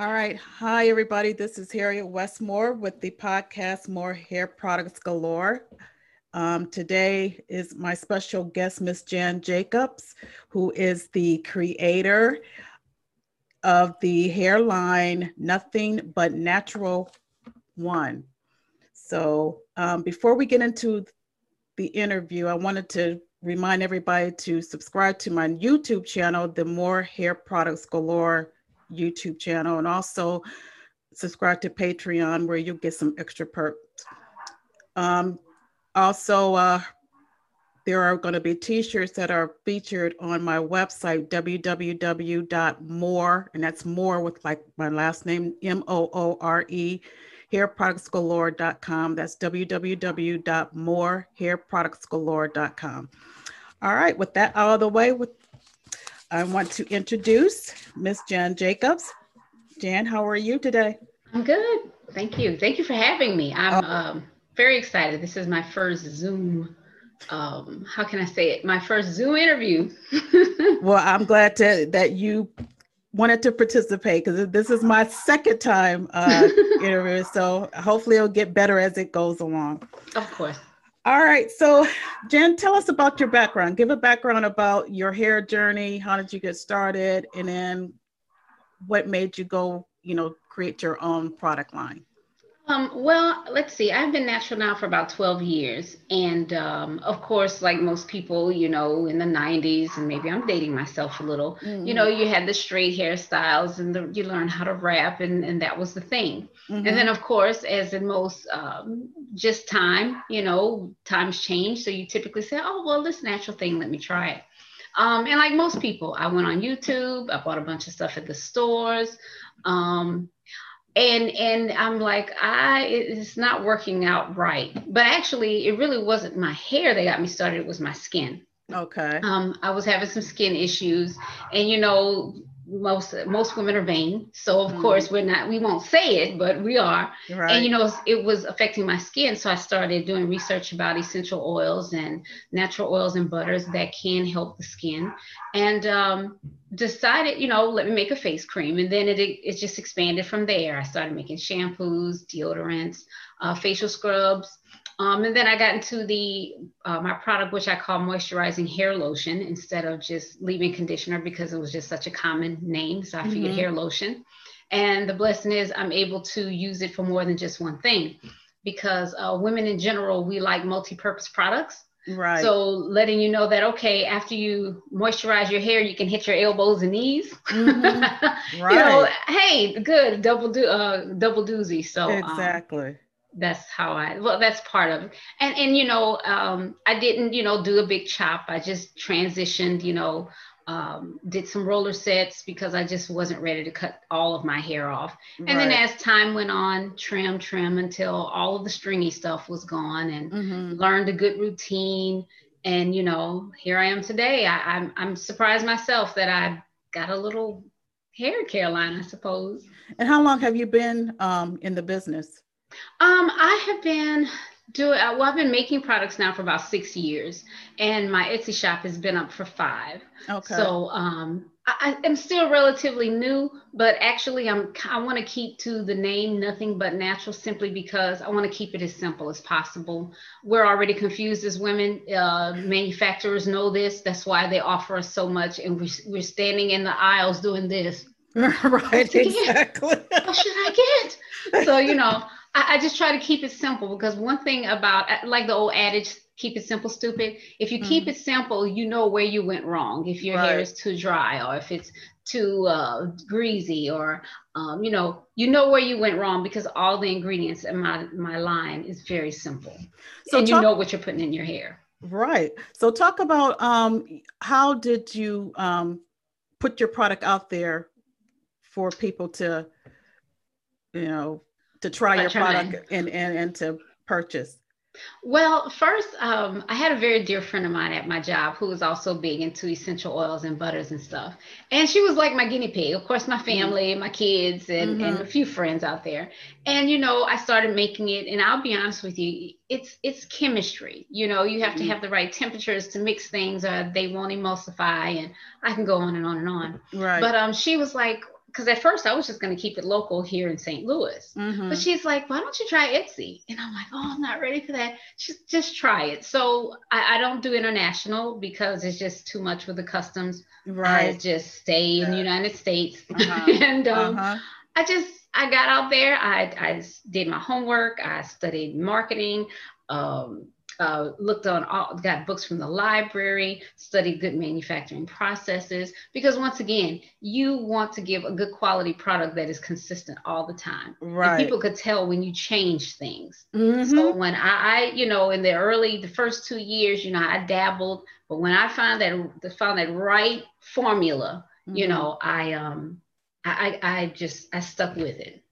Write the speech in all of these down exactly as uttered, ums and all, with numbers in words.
All right. Hi, everybody. This is Harriet Westmore with the podcast More Hair Products Galore. Um, today is my special guest, Miss Jan Jacobs, who is the creator of the hairline Nothing But Natural One. So um, before we get into the interview, I wanted to remind everybody to subscribe to my YouTube channel, the More Hair Products Galore YouTube channel, and also subscribe to Patreon, where you'll get some extra perks. Um, also, uh, there are going to be t-shirts that are featured on my website, w w w dot more, and that's more with like my last name, M O O R E, hair products galore dot com. That's w w w dot more hair products galore dot com. All right, with that out of the way, with I want to introduce Miss Jan Jacobs. Jan, how are you today? I'm good. Thank you. Thank you for having me. I'm oh. um, very excited. This is my first Zoom, um, how can I say it? My first Zoom interview. Well, I'm glad to, that you wanted to participate, because this is my second time uh, interview. So hopefully it'll get better as it goes along. Of course. All right. So Jan, tell us about your background. Give a background about your hair journey. How did you get started? And then what made you go, you know, create your own product line? Um, well, let's see. I've been natural now for about twelve years. And um, of course, like most people, you know, in the nineties, and maybe I'm dating myself a little, mm-hmm. you know, you had the straight hairstyles and the, you learned how to wrap, and, and that was the thing. Mm-hmm. And then, of course, as in most, um, just time, you know, times change. So you typically say, oh, well, this natural thing, let me try it. Um, and like most people, I went on YouTube. I bought a bunch of stuff at the stores. Um And and I'm like, I it's not working out right. But actually, it really wasn't my hair that got me started. It was my skin. Okay. Um, I was having some skin issues, and you know, most most women are vain, so of mm. course we're not. We won't say it, but we are. Right. And you know, it was affecting my skin, so I started doing research about essential oils and natural oils and butters that can help the skin, and um. decided, you know, let me make a face cream. And then it, it, it just expanded from there. I started making shampoos, deodorants, uh, facial scrubs. Um, and then I got into the, uh, my product, which I call moisturizing hair lotion instead of just leave-in conditioner, because it was just such a common name. So I figured mm-hmm. hair lotion. And the blessing is I'm able to use it for more than just one thing, because uh, women in general, we like multi-purpose products. Right. So letting you know that, okay, after you moisturize your hair, you can hit your elbows and knees. Mm-hmm. Right. You know, hey, good double do uh, double doozy. So exactly. Um, that's how I, well, that's part of it. And, and, you know, um, I didn't, you know, do a big chop. I just transitioned, you know, um, did some roller sets, because I just wasn't ready to cut all of my hair off. And right. then as time went on, trim, trim until all of the stringy stuff was gone, and mm-hmm. learned a good routine. And, you know, here I am today. I, I'm, I'm surprised myself that I got a little hair care line, I suppose. And how long have you been um, in the business? Um, I have been doing, well, I've been making products now for about six years, and my Etsy shop has been up for five. Okay. So, um, I am still relatively new, but actually I'm, I want to keep to the name Nothing But Natural, simply because I want to keep it as simple as possible. We're already confused as women. Uh, manufacturers know this. That's why they offer us so much. And we're, we're standing in the aisles doing this. Right. Exactly. What should I get? So, you know, I just try to keep it simple, because one thing about, like the old adage, keep it simple, stupid. If you mm-hmm. keep it simple, you know where you went wrong. If your right. hair is too dry, or if it's too uh, greasy, or, um, you know, you know where you went wrong, because all the ingredients in my, my line is very simple. So and talk- you know what you're putting in your hair. Right. So talk about um, how did you um, put your product out there for people to, you know, to try I your try. product and, and, and to purchase? Well, first, um, I had a very dear friend of mine at my job who was also big into essential oils and butters and stuff. And she was like my guinea pig, of course, my family, mm-hmm. my kids, and, mm-hmm. and a few friends out there. And, you know, I started making it, and I'll be honest with you, it's, it's chemistry. You know, you have mm-hmm. to have the right temperatures to mix things, or they won't emulsify, and I can go on and on and on. Right. But um, she was like, because at first I was just going to keep it local here in Saint Louis. Mm-hmm. But she's like, why don't you try Etsy? And I'm like, oh, I'm not ready for that. Just, just try it. So I, I don't do international because it's just too much with the customs. Right. I just stay yeah. in the United States. Uh-huh. and um, uh-huh. I just, I got out there. I, I did my homework. I studied marketing. Um, Uh, looked on all, got books from the library, studied good manufacturing processes, because once again, you want to give a good quality product that is consistent all the time. Right. And people could tell when you change things. Mm-hmm. So when I, I, you know, in the early, the first two years, you know, I dabbled, but when I found that, found that right formula, mm-hmm. you know, I, um, I, I just, I stuck with it.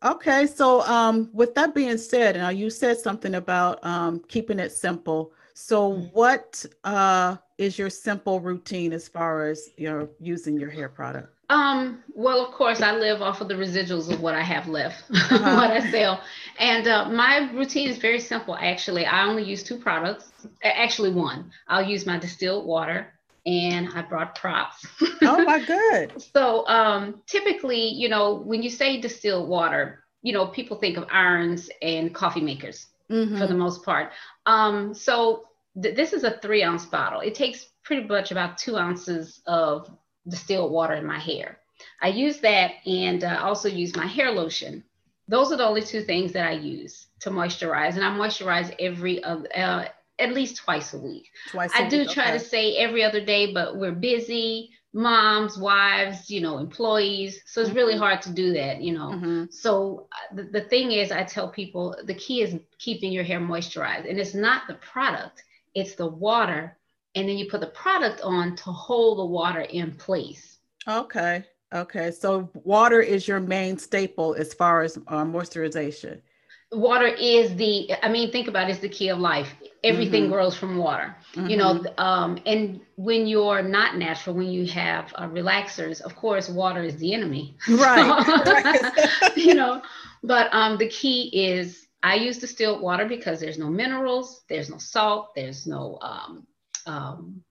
Okay, so um, with that being said, now you said something about um, keeping it simple. So mm-hmm. what uh, is your simple routine as far as you're using your hair product? Um, well, of course, I live off of the residuals of what I have left, uh-huh. what I sell. And uh, my routine is very simple, actually. I only use two products, actually one. I'll use my distilled water. And I brought props. Oh my good. So um, typically, you know, when you say distilled water, you know, people think of irons and coffee makers mm-hmm. for the most part. Um, so th- this is a three ounce bottle. It takes pretty much about two ounces of distilled water in my hair. I use that, and I uh, also use my hair lotion. Those are the only two things that I use to moisturize, and I moisturize every other. Uh, at least twice a week. Twice a I do week, try okay. to say every other day, but we're busy moms, wives, you know, employees. So it's mm-hmm. really hard to do that, you know? Mm-hmm. So the, the thing is, I tell people the key is keeping your hair moisturized, and it's not the product, it's the water. And then you put the product on to hold the water in place. Okay. Okay. So water is your main staple as far as uh, moisturization. Water is the, I mean, think about it, it's the key of life. Everything mm-hmm. grows from water, mm-hmm. you know, um, and when you're not natural, when you have uh, relaxers, of course, water is the enemy. Right. You know, but um, the key is I use distilled water because there's no minerals, there's no salt, there's no um, um,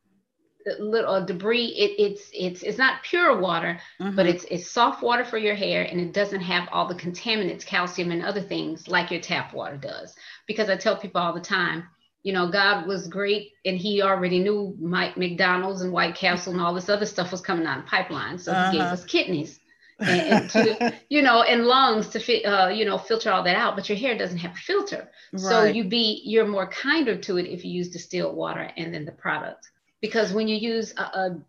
little debris. It, it's, it's, it's not pure water, mm-hmm. but it's, it's soft water for your hair, and it doesn't have all the contaminants, calcium and other things like your tap water does. Because I tell people all the time, you know, God was great, and he already knew Mike McDonald's and White Castle and all this other stuff was coming out of the pipeline. So uh-huh. he gave us kidneys and, and to, you know, and lungs to fit, uh, you know, filter all that out, but your hair doesn't have a filter. Right. So you be, you're more kinder to it if you use distilled water and then the product. Because when you use a, a,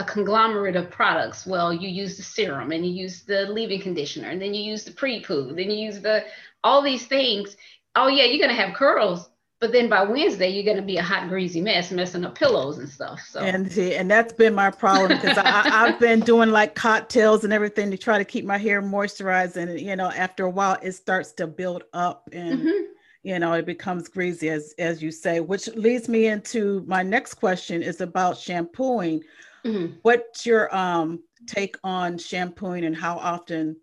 a conglomerate of products, well, you use the serum and you use the leave-in conditioner, and then you use the pre-poo, then you use the, all these things. Oh yeah, you're going to have curls, but then by Wednesday, you're going to be a hot, greasy mess, messing up pillows and stuff. So And, and that's been my problem, because I've been doing like cocktails and everything to try to keep my hair moisturized. And, you know, after a while, it starts to build up and mm-hmm. you know, it becomes greasy, as as you say, which leads me into my next question is about shampooing. Mm-hmm. What's your um, take on shampooing, and how often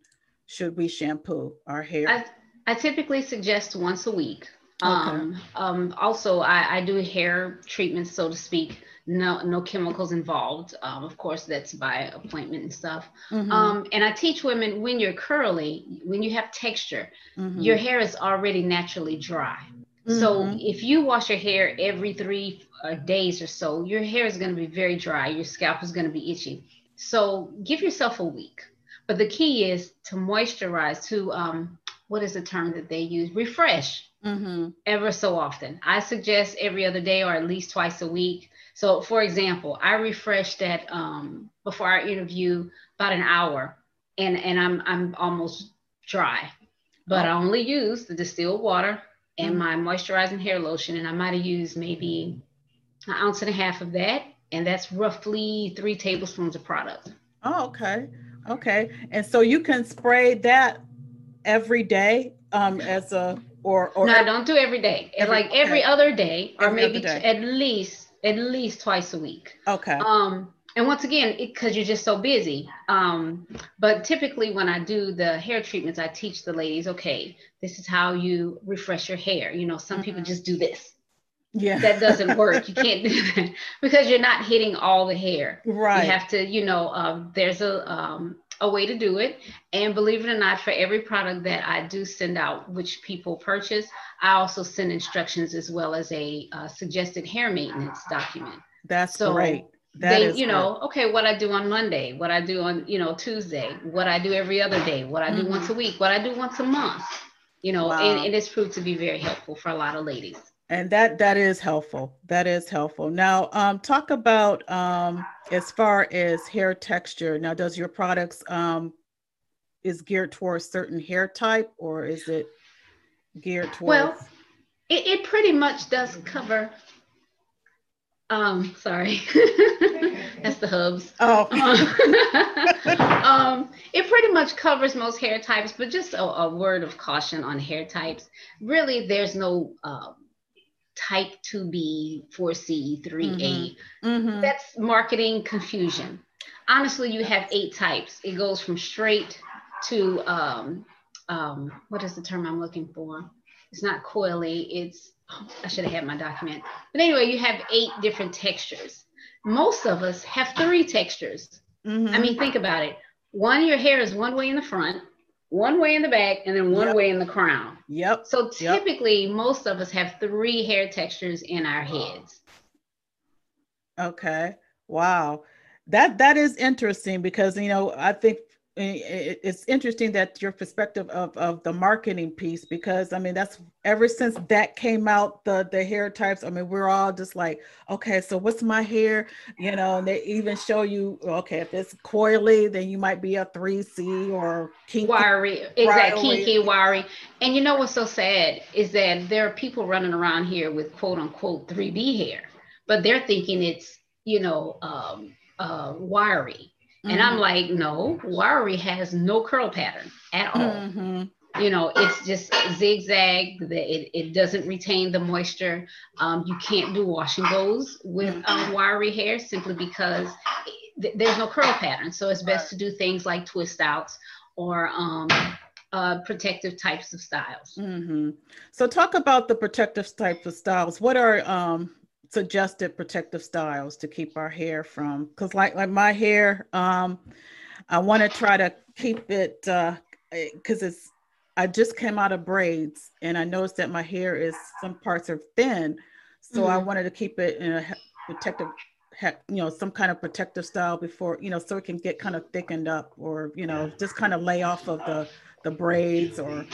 should we shampoo our hair? I, I typically suggest once a week. Okay. Um, um, also, I, I do hair treatments, so to speak. No, no chemicals involved. Um, of course, that's by appointment and stuff. Mm-hmm. Um, and I teach women, when you're curly, when you have texture, mm-hmm. your hair is already naturally dry. Mm-hmm. So if you wash your hair every three uh, days or so, your hair is going to be very dry. Your scalp is going to be itchy. So give yourself a week. But the key is to moisturize, to um, what is the term that they use? Refresh mm-hmm. ever so often. I suggest every other day or at least twice a week. So for example, I refreshed that um, before our interview about an hour, and, and I'm, I'm almost dry, but oh. I only use the distilled water and mm-hmm. my moisturizing hair lotion. And I might've used maybe an ounce and a half of that. And that's roughly three tablespoons of product. Oh, okay. Okay. And so you can spray that every day um, as a, or, or. No, I don't do every day. Every, like every okay. other day, or every maybe day. T- at least at least twice a week. Okay. Um, and once again, it, cause you're just so busy. Um, but typically when I do the hair treatments, I teach the ladies, okay, this is how you refresh your hair. You know, some mm-hmm. people just do this. Yeah. That doesn't work. You can't do that because you're not hitting all the hair. Right. You have to, you know, uh, there's a, um, a way to do it. And believe it or not, for every product that I do send out, which people purchase, I also send instructions as well as a uh, suggested hair maintenance document. That's so great. That they, is you know, great. Okay, what I do on Monday, what I do on, you know, Tuesday, what I do every other day, what I do mm-hmm. once a week, what I do once a month, you know, wow. and, and it's proved to be very helpful for a lot of ladies. And that, that is helpful. That is helpful. Now, um, talk about, um, as far as hair texture. Now, does your products, um, is geared towards certain hair type, or is it geared towards? Well, it, it pretty much does cover, um, sorry, that's the hubs. Oh. um, it pretty much covers most hair types, but just a, a word of caution on hair types. Really, there's no, uh, type two B, four C, three A. Mm-hmm. Mm-hmm. That's marketing confusion. Honestly, you have eight types. It goes from straight to, um, um, what is the term I'm looking for? It's not coily. It's, oh, I should have had my document. But anyway, you have eight different textures. Most of us have three textures. Mm-hmm. I mean, think about it. One, your hair is one way in the front, one way in the back, and then one yep. way in the crown. Yep. So typically yep. most of us have three hair textures in our heads. Okay. Wow. That, that is interesting because, you know, I think it's interesting that your perspective of, of the marketing piece, because I mean, that's ever since that came out, the, the hair types, I mean, we're all just like, okay, so what's my hair? You know, and they even show you, okay, if it's coily, then you might be a three C or kinky. Wiry, exactly, kinky, wiry. And you know what's so sad is that there are people running around here with quote unquote three B hair, but they're thinking it's, you know, um, uh, wiry. And I'm like, no, wiry has no curl pattern at all. Mm-hmm. You know, it's just zigzag. It, it doesn't retain the moisture. Um, you can't do wash and goes with um, wiry hair simply because th- there's no curl pattern. So it's best to do things like twist outs or um, uh, protective types of styles. Mm-hmm. So talk about the protective types of styles. What are um suggested protective styles to keep our hair from, because like like my hair, um, I want to try to keep it because uh, it's, I just came out of braids and I noticed that my hair is, some parts are thin, so mm-hmm. I wanted to keep it in a protective, you know, some kind of protective style before, you know, so it can get kind of thickened up or, you know, just kind of lay off of the the braids or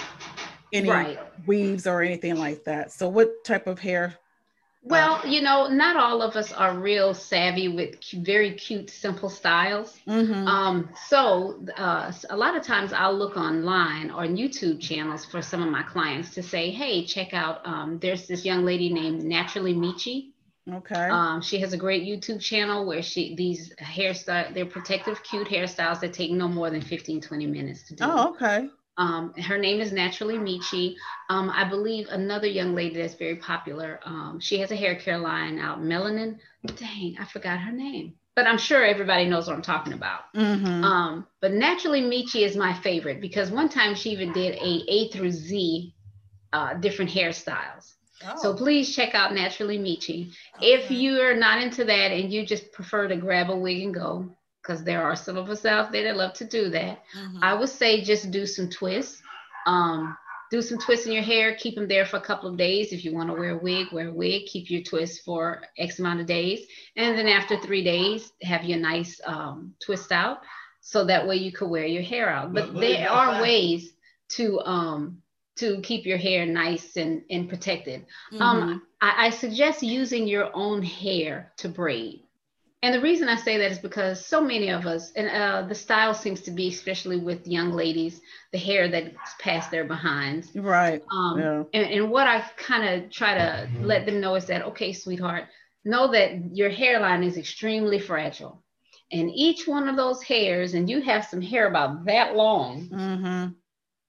any right. weaves or anything like that. So what type of hair? Well, you know, not all of us are real savvy with cu- very cute, simple styles. Mm-hmm. Um, so uh, a lot of times I'll look online or YouTube channels for some of my clients to say, hey, check out, um, there's this young lady named Naturally Michi. Okay. Um, she has a great YouTube channel where she, these hairstyle, they're protective, cute hairstyles that take no more than fifteen, twenty minutes to do. Oh, okay. Um, her name is Naturally Michi. Um, I believe another young lady that's very popular. Um, she has a hair care line out, Melanin. Dang, I forgot her name. But I'm sure everybody knows what I'm talking about. Mm-hmm. Um, but Naturally Michi is my favorite because one time she even did a A through Z uh, different hairstyles. Oh. So please check out Naturally Michi. Okay. If you are not into that and you just prefer to grab a wig and go, because there are some of us out there that love to do that. Mm-hmm. I would say just do some twists. Um, do some twists in your hair. Keep them there for a couple of days. If you want to wear a wig, wear a wig. Keep your twists for X amount of days. And then after three days, have your nice um, twist out. So that way you could wear your hair out. But mm-hmm. there are ways to um, to keep your hair nice and, and protected. Mm-hmm. Um, I, I suggest using your own hair to braid. And the reason I say that is because so many of us, and uh, the style seems to be, especially with young ladies, the hair that's past their behinds. Right. Um, yeah. and, and what I kind of try to mm-hmm. let them know is that, okay, sweetheart, know that your hairline is extremely fragile. And each one of those hairs, and you have some hair about that long, mm-hmm.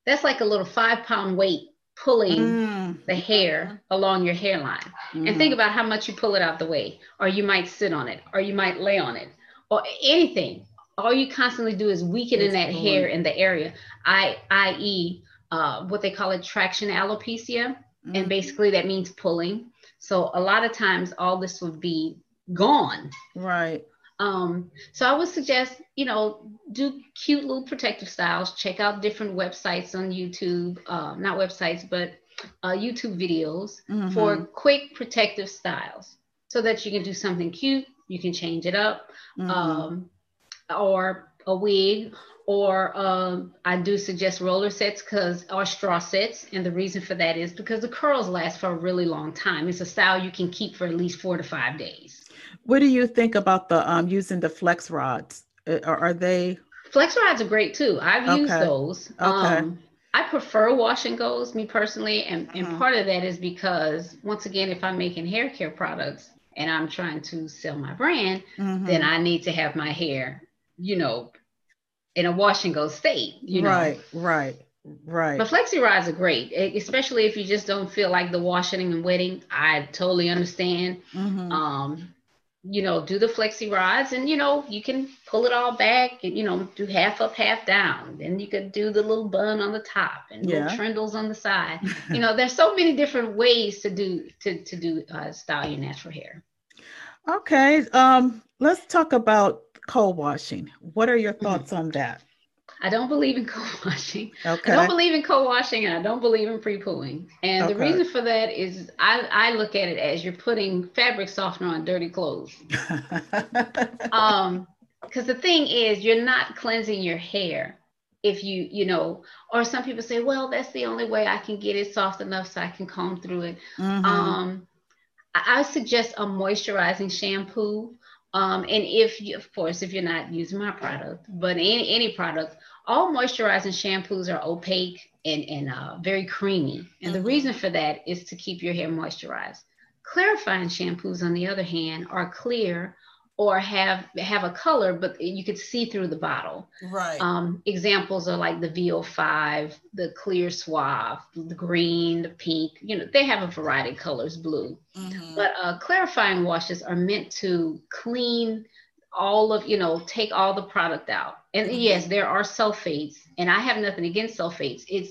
that's like a little five pound weight pulling mm. the hair along your hairline. Mm. And think about how much you pull it out the way, or you might sit on it, or you might lay on it, or anything. All you constantly do is weakening that cool. hair in the area, I, i.e. Uh, what they call it, traction alopecia. Mm. And basically that means pulling. So a lot of times all this would be gone. Right. Um, so I would suggest, you know, do cute little protective styles, check out different websites on YouTube, uh, not websites, but uh, YouTube videos mm-hmm. for quick protective styles so that you can do something cute. You can change it up mm-hmm. um, or a wig, or um, I do suggest roller sets because or straw sets. And the reason for that is because the curls last for a really long time. It's a style you can keep for at least four to five days. What do you think about the um, using the flex rods? Are, are they? Flex rods are great too. I've okay. used those. Okay. Um, I prefer wash and goes, me personally. And, uh-huh. and part of that is because, once again, if I'm making hair care products and I'm trying to sell my brand, mm-hmm. then I need to have my hair, you know, in a wash and go state, you know? Right, right, right. But flexi rods are great, especially if you just don't feel like the washing and wetting. I totally understand. Mm-hmm. Um, you know, do the flexi rods and, you know, you can pull it all back and, you know, do half up, half down. Then you could do the little bun on the top and yeah. little trendles on the side. You know, there's so many different ways to do, to, to do uh, style your natural hair. Okay. Um, let's talk about cold washing. What are your thoughts mm-hmm. on that? I don't believe in cold washing. Okay. I don't believe in cold washing and I don't believe in pre-pooling. And okay. the reason for that is I, I look at it as you're putting fabric softener on dirty clothes. um, because the thing is, you're not cleansing your hair if you, you know, or some people say, well, that's the only way I can get it soft enough so I can comb through it. Mm-hmm. Um, I, I suggest a moisturizing shampoo. Um, and if you, of course, if you're not using my product, but any, any product, all moisturizing shampoos are opaque and, and uh, very creamy. And the reason for that is to keep your hair moisturized. Clarifying shampoos, on the other hand, are clear or have, have a color, but you can see through the bottle. Right. Um, examples are like the V O five, the Clear Suave, the green, the pink, you know, they have a variety of colors, blue. Mm-hmm. But uh, clarifying washes are meant to clean all of, you know, take all the product out. And mm-hmm. yes, there are sulfates, and I have nothing against sulfates. It's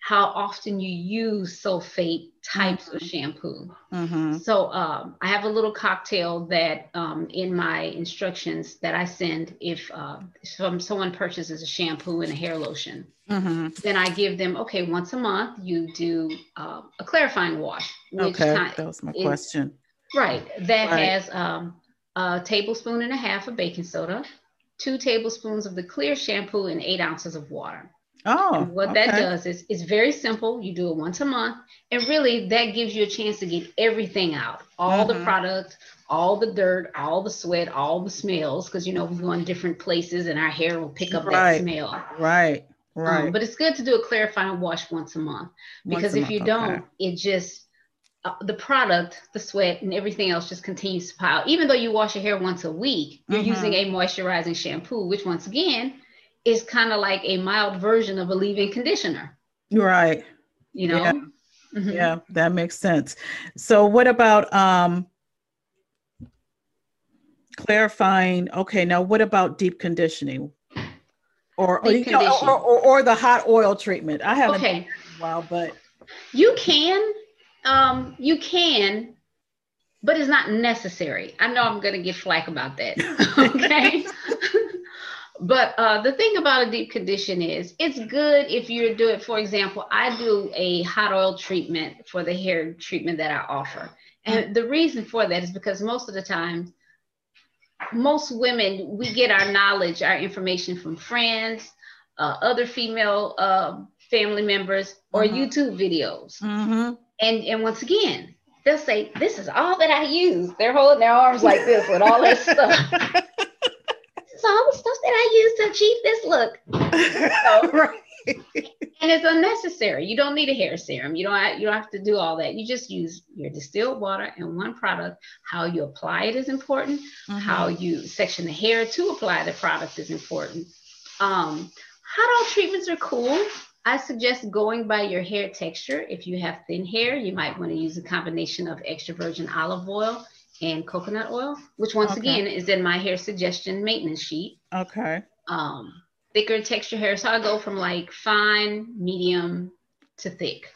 how often you use sulfate types mm-hmm. of shampoo. Mm-hmm. So um, I have a little cocktail that um, in my instructions that I send, if uh, some, someone purchases a shampoo and a hair lotion, mm-hmm. then I give them, okay, once a month, you do uh, a clarifying wash. Which okay, time, that was my it, question. Right, that right. has um, a tablespoon and a half of baking soda, two tablespoons of the clear shampoo, and eight ounces of water. Oh, and what okay. that does is it's very simple. You do it once a month, and really that gives you a chance to get everything out, all mm-hmm. the product, all the dirt, all the sweat, all the smells, because, you know, we go in different places and our hair will pick up right. that smell. Right, right. Um, but it's good to do a clarifying wash once a month, because once if month, you don't, okay. it just, uh, the product, the sweat, and everything else just continues to pile. Even though you wash your hair once a week, you're mm-hmm. using a moisturizing shampoo, which once again, is kind of like a mild version of a leave-in conditioner. Right. You know? Yeah. Mm-hmm. yeah, that makes sense. So what about um, clarifying? Okay, now what about deep conditioning? Or, deep or, conditioning. Know, or, or, or the hot oil treatment? I haven't okay. wow, but you can, um, you can, but it's not necessary. I know I'm going to get flack about that. Okay. But uh, the thing about a deep condition is it's good if you do it. For example, I do a hot oil treatment for the hair treatment that I offer. And the reason for that is because most of the time, most women, we get our knowledge, our information from friends, uh, other female uh, family members, or mm-hmm. YouTube videos. Mm-hmm. And, and once again, they'll say, this is all that I use. They're holding their arms like this with all that stuff. All the stuff that I use to achieve this look. So, right. And it's unnecessary. You don't need a hair serum. You don't, you don't have to do all that. You just use your distilled water and one product. How you apply it is important. Mm-hmm. How you section the hair to apply the product is important. Um, hot oil treatments are cool. I suggest going by your hair texture. If you have thin hair, you might want to use a combination of extra virgin olive oil and coconut oil, which once okay. again is in my hair suggestion maintenance sheet. Okay. Um, thicker texture hair. So I go from like fine, medium to thick.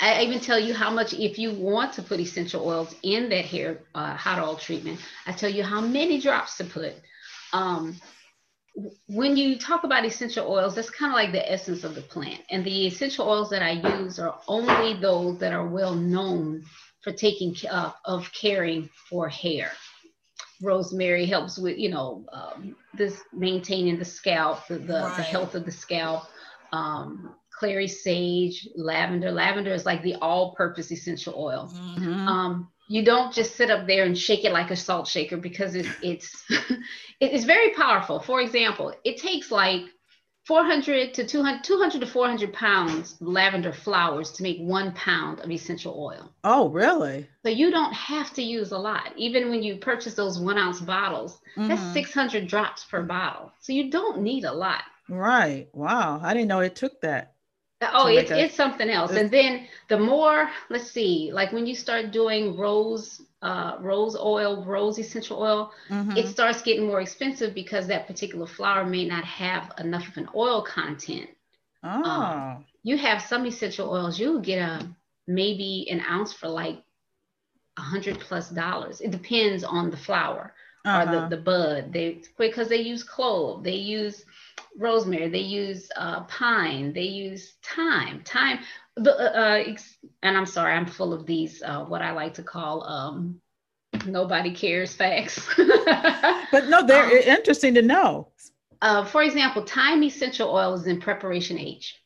I even tell you how much, if you want to put essential oils in that hair uh, hot oil treatment, I tell you how many drops to put. Um, when you talk about essential oils, that's kind of like the essence of the plant. And the essential oils that I use are only those that are well known for taking uh, of caring for hair. Rosemary helps with, you know, um, this maintaining the scalp, the, the, right. the health of the scalp. Um, clary sage, lavender. Lavender is like the all-purpose essential oil. Mm-hmm. Um, you don't just sit up there and shake it like a salt shaker, because it, it's it's very powerful. For example, it taktakes like four hundred to two hundred, two hundred to four hundred pounds lavender flowers to make one pound of essential oil. Oh, really? So you don't have to use a lot. Even when you purchase those one ounce bottles, mm-hmm. that's six hundred drops per bottle. So you don't need a lot. Right. Wow. I didn't know it took that. Oh, it's, it's something else. And then the more, let's see, like when you start doing rose, uh, rose oil, rose essential oil, mm-hmm. it starts getting more expensive because that particular flower may not have enough of an oil content. Oh. Um, you have some essential oils, you'll get a, maybe an ounce for like a hundred plus dollars. It depends on the flower uh-huh. or the, the bud. They, because they use clove, they use rosemary, they use uh, pine, they use thyme, thyme, uh, uh, and I'm sorry, I'm full of these, uh, what I like to call um, nobody cares facts. But no, they're um, interesting to know. Uh, for example, thyme essential oil is in preparation H.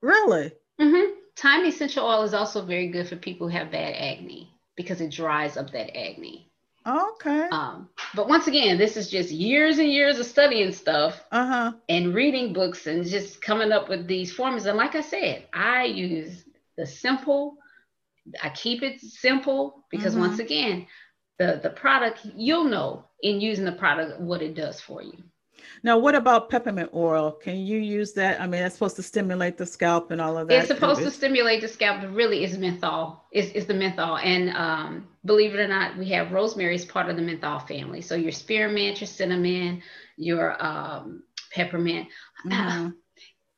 Really? Mm-hmm. Thyme essential oil is also very good for people who have bad acne because it dries up that acne. Okay. Um, but once again, this is just years and years of studying stuff uh-huh. and reading books and just coming up with these formulas. And like I said, I use the simple, I keep it simple because mm-hmm. once again, the, the product, you'll know in using the product what it does for you. Now, what about peppermint oil? Can you use that? I mean, it's supposed to stimulate the scalp and all of that. It's supposed to stimulate the scalp, but really is menthol. It's, it's the menthol. And um, believe it or not, we have rosemary as part of the menthol family. So your spearmint, your cinnamon, your um, peppermint. Mm-hmm. Uh,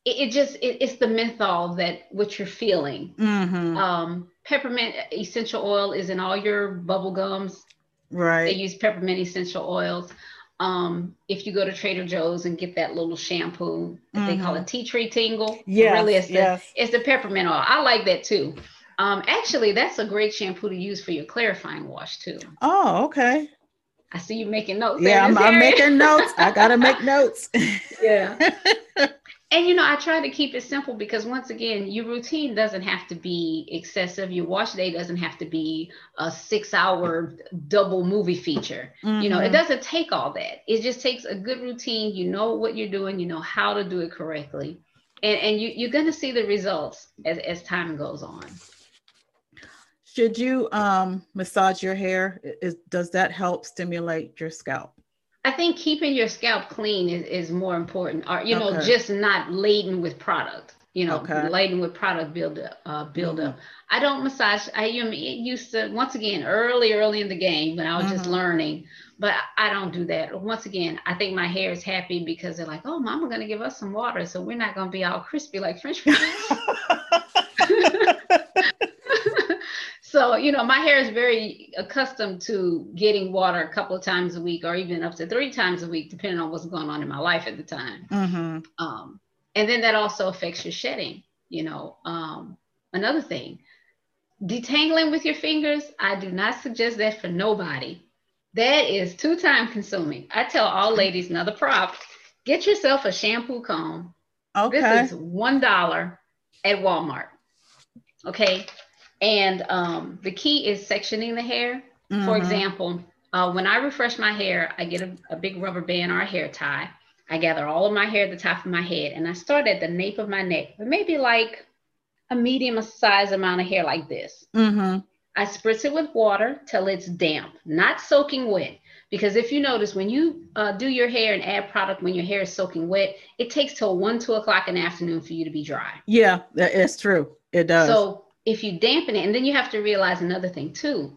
it, it just, it, it's the menthol that what you're feeling. Mm-hmm. Um, peppermint essential oil is in all your bubble gums. Right. They use peppermint essential oils. Um, if you go to Trader Joe's and get that little shampoo, that mm-hmm. they call it tea tree tingle. Yeah. Really, it's the, yes. it's the peppermint oil. I like that too. Um, actually, that's a great shampoo to use for your clarifying wash too. Oh, okay. I see you making notes. Yeah, I'm, I'm making notes. I gotta make notes. Yeah. And, you know, I try to keep it simple because, once again, your routine doesn't have to be excessive. Your wash day doesn't have to be a six-hour double movie feature. Mm-hmm. You know, it doesn't take all that. It just takes a good routine. You know what you're doing. You know how to do it correctly. And, and you, you're going to see the results as, as time goes on. Should you um, massage your hair? Is, does that help stimulate your scalp? I think keeping your scalp clean is, is more important, or, you okay. know, just not laden with product, you know, okay. laden with product buildup, uh, buildup. Mm-hmm. I don't massage. I used to, once again, early, early in the game when I was mm-hmm. just learning, but I don't do that. Once again, I think my hair is happy because they're like, oh, mama going to give us some water. So we're not going to be all crispy like French fries. So, you know, my hair is very accustomed to getting water a couple of times a week or even up to three times a week, depending on what's going on in my life at the time. Mm-hmm. Um, and then that also affects your shedding, you know. Um, another thing, detangling with your fingers, I do not suggest that for nobody. That is too time consuming. I tell all ladies, another prop, get yourself a shampoo comb. Okay. This is one dollar at Walmart. Okay. And um, the key is sectioning the hair. Mm-hmm. For example, uh, when I refresh my hair, I get a, a big rubber band or a hair tie. I gather all of my hair at the top of my head, and I start at the nape of my neck, but maybe like a medium sized amount of hair like this. Mm-hmm. I spritz it with water till it's damp, not soaking wet. Because if you notice, when you uh, do your hair and add product when your hair is soaking wet, it takes till one, two o'clock in the afternoon for you to be dry. Yeah, it's true. It does. So if you dampen it, and then you have to realize another thing too,